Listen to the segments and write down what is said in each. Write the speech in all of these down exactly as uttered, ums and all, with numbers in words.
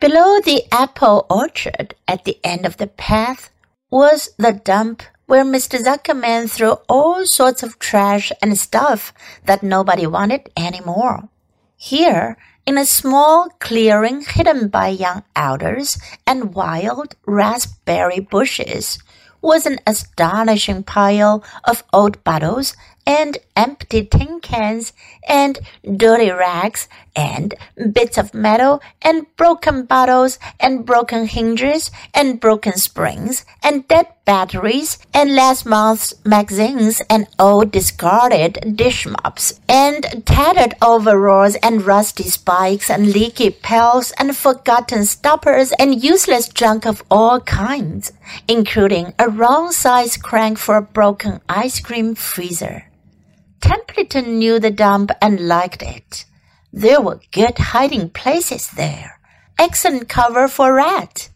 Below the apple orchard, at the end of the path, was the dump where Mister Zuckerman threw all sorts of trash and stuff that nobody wanted anymore. Here, in a small clearing hidden by young alders and wild raspberry bushes, was an astonishing pile of old bottles and empty tin cans and dirty rags and bits of metal and broken bottles and broken hinges and broken springs and dead batteries and last month's magazines and old discarded dish mops and tattered overalls and rusty spikes and leaky pails and forgotten stoppers and useless junk of all kinds, including a wrong-sized crank for a broken ice cream freezer.Templeton knew the dump and liked it. There were good hiding places there, excellent cover for rats.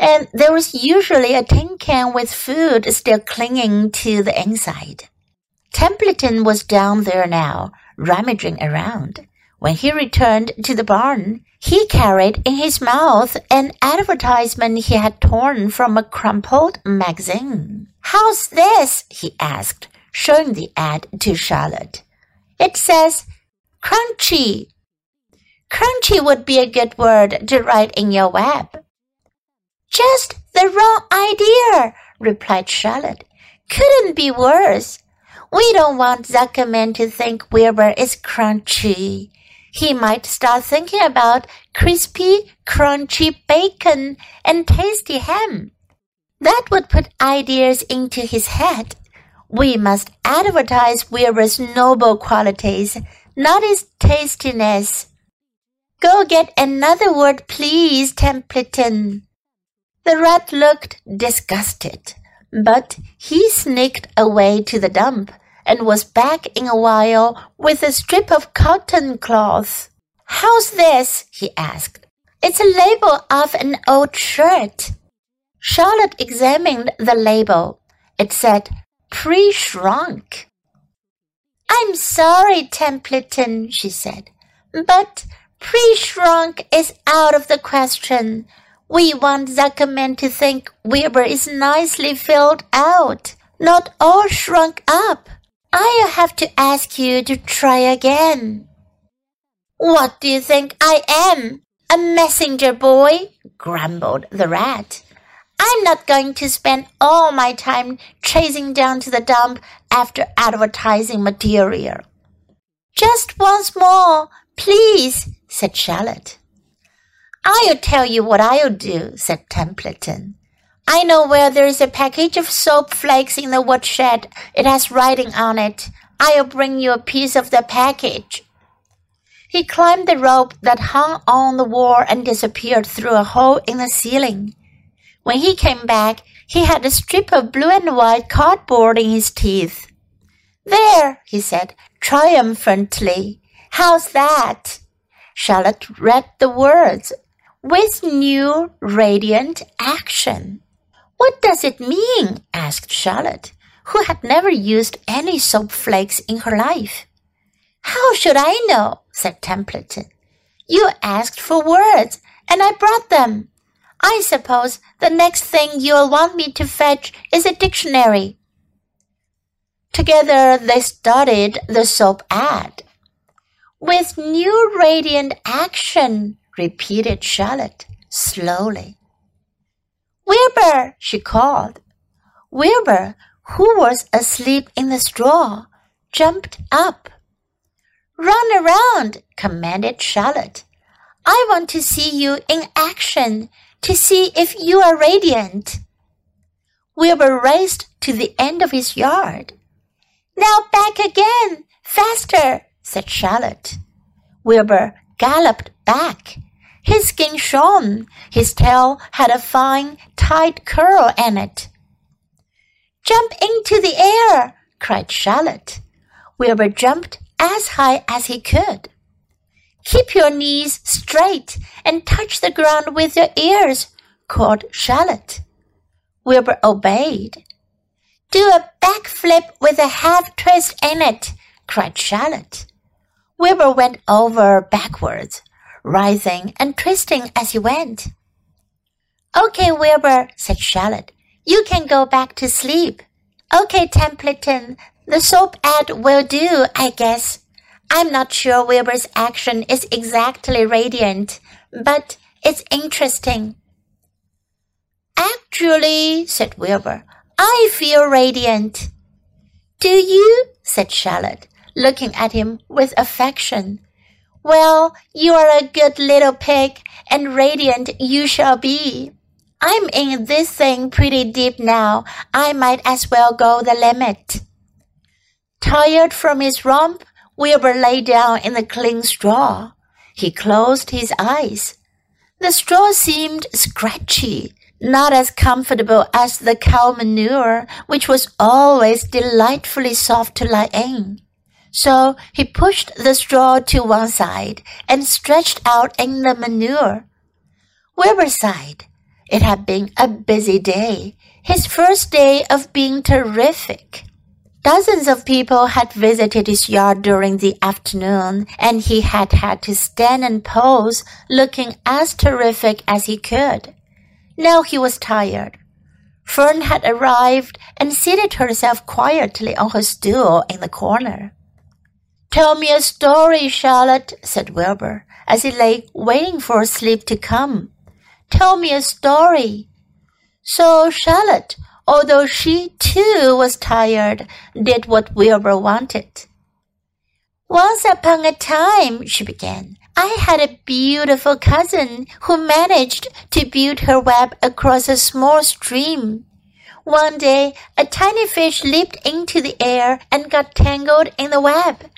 And there was usually a tin can with food still clinging to the inside. Templeton was down there now, rummaging around. When he returned to the barn, he carried in his mouth an advertisement he had torn from a crumpled magazine. "How's this?" he asked.Showing the ad to Charlotte. It says, crunchy. Crunchy would be a good word to write in your web. Just the wrong idea, replied Charlotte. Couldn't be worse. We don't want Zuckerman to think Wilbur is crunchy. He might start thinking about crispy, crunchy bacon and tasty ham. That would put ideas into his head.We must advertise Wilbur's noble qualities, not his tastiness. Go get another word, please, Templeton. The rat looked disgusted, but he sneaked away to the dump and was back in a while with a strip of cotton cloth. How's this? He asked. It's a label of an old shirt. Charlotte examined the label. It said,pre-shrunk. I'm sorry, Templeton, she said, but pre-shrunk is out of the question. We want Zuckerman to think Wilbur is nicely filled out, not all shrunk up. I'll have to ask you to try again. What do you think I am? A messenger boy? Grumbled the rat.I'm not going to spend all my time chasing down to the dump after advertising material. Just once more, please, said Charlotte. I'll tell you what I'll do, said Templeton. I know where there is a package of soap flakes in the woodshed. It has writing on it. I'll bring you a piece of the package. He climbed the rope that hung on the wall and disappeared through a hole in the ceiling.When he came back, he had a strip of blue and white cardboard in his teeth. There, he said, triumphantly. How's that? Charlotte read the words, with new radiant action. What does it mean? Asked Charlotte, who had never used any soap flakes in her life. How should I know? Said Templeton. You asked for words, and I brought them.I suppose the next thing you'll want me to fetch is a dictionary. Together they studied the soap ad. With new radiant action, repeated Charlotte slowly. Wilbur, she called. Wilbur, who was asleep in the straw, jumped up. Run around, commanded Charlotte. I want to see you in action.To see if you are radiant. Wilbur raced to the end of his yard. Now back again, faster, said Charlotte. Wilbur galloped back. His skin shone. His tail had a fine, tight curl in it. Jump into the air, cried Charlotte. Wilbur jumped as high as he could.Keep your knees straight and touch the ground with your ears, called Charlotte. Wilbur obeyed. Do a backflip with a half twist in it, cried Charlotte. Wilbur went over backwards, writhing and twisting as he went. "Okay, Wilbur," said Charlotte, "you can go back to sleep." "Okay, Templeton, the soap ad will do, I guess. I'm not sure Wilbur's action is exactly radiant, but it's interesting." "Actually," said Wilbur, "I feel radiant." "Do you?" said Charlotte, looking at him with affection. "Well, you are a good little pig, and radiant you shall be. I'm in this thing pretty deep now. I might as well go the limit." Tired from his romp, Wilbur lay down in the clean straw. He closed his eyes. The straw seemed scratchy, not as comfortable as the cow manure, which was always delightfully soft to lie in. So he pushed the straw to one side and stretched out in the manure. Wilbur sighed. It had been a busy day, his first day of being terrific.Dozens of people had visited his yard during the afternoon, and he had had to stand and pose, looking as terrific as he could. Now he was tired. Fern had arrived and seated herself quietly on her stool in the corner. "Tell me a story, Charlotte," said Wilbur, as he lay waiting for sleep to come. "Tell me a story." So Charlotte,although she, too, was tired, did what Wilbur wanted. "Once upon a time," she began, "I had a beautiful cousin who managed to build her web across a small stream. One day, a tiny fish leaped into the air and got tangled in the web.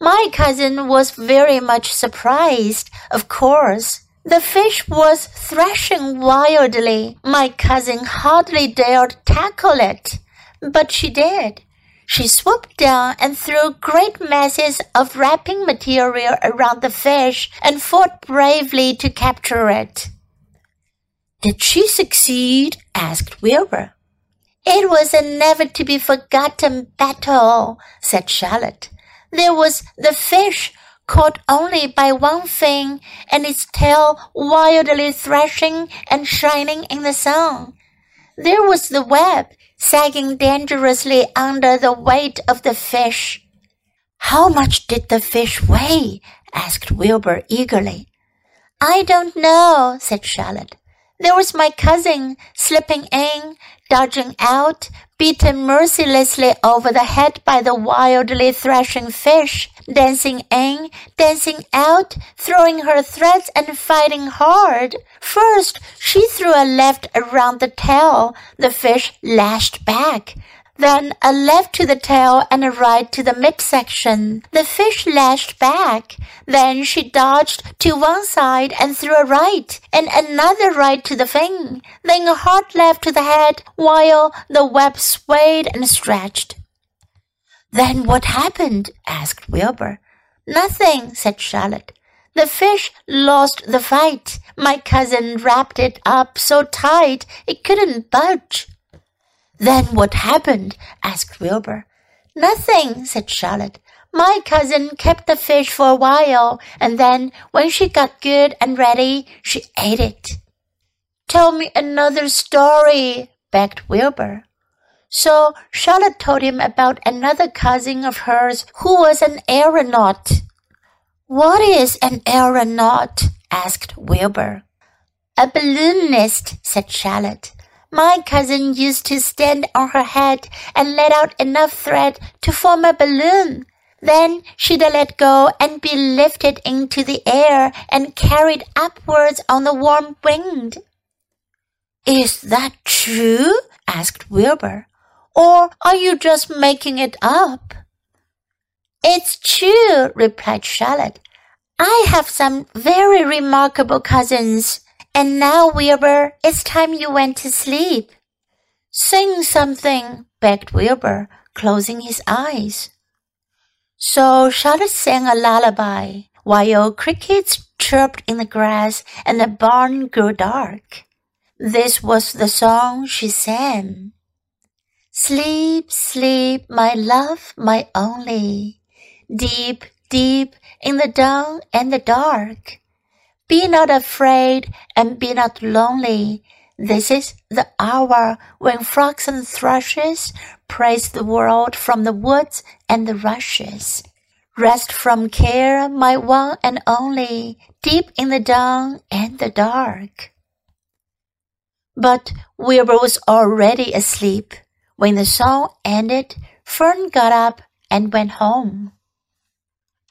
My cousin was very much surprised, of course.The fish was thrashing wildly. My cousin hardly dared tackle it, but she did. She swooped down and threw great masses of wrapping material around the fish and fought bravely to capture it." "Did she succeed?" asked Wilbur. "It was a never-to-be-forgotten battle," said Charlotte. "There was the fish,caught only by one fin and its tail wildly thrashing and shining in the sun. There was the web sagging dangerously under the weight of the fish." "How much did the fish weigh?" asked Wilbur eagerly. "I don't know," said Charlotte. "There was my cousin slipping in, dodging out, beaten mercilessly over the head by the wildly thrashing fish, dancing in, dancing out, throwing her threads and fighting hard. First, she threw a left around the tail. The fish lashed back. Then a left to the tail and a right to the midsection. The fish lashed back. Then she dodged to one side and threw a right, and another right to the fin, then a hard left to the head, while the web swayed and stretched." "Then what happened?" asked Wilbur. "Nothing," said Charlotte. "The fish lost the fight. My cousin wrapped it up so tight it couldn't budge." "Then what happened?" asked Wilbur. "Nothing," said Charlotte. "My cousin kept the fish for a while, and then when she got good and ready, she ate it." "Tell me another story," begged Wilbur. So Charlotte told him about another cousin of hers who was an aeronaut. "What is an aeronaut?" asked Wilbur. "A balloonist," said Charlotte. "My cousin used to stand on her head and let out enough thread to form a balloon. Then she'd let go and be lifted into the air and carried upwards on the warm wind." "Is that true?" asked Wilbur. "Or are you just making it up?" "It's true," replied Charlotte. "I have some very remarkable cousins.And now, Wilbur, it's time you went to sleep." "Sing something," begged Wilbur, closing his eyes. So Charlotte sang a lullaby, while crickets chirped in the grass and the barn grew dark. This was the song she sang. "Sleep, sleep, my love, my only, deep, deep in the dawn and the dark. Be not afraid and be not lonely. This is the hour when frogs and thrushes praise the world from the woods and the rushes. Rest from care, my one and only, deep in the dawn and the dark. But Wilbur was already asleep. When the song ended, Fern got up and went home.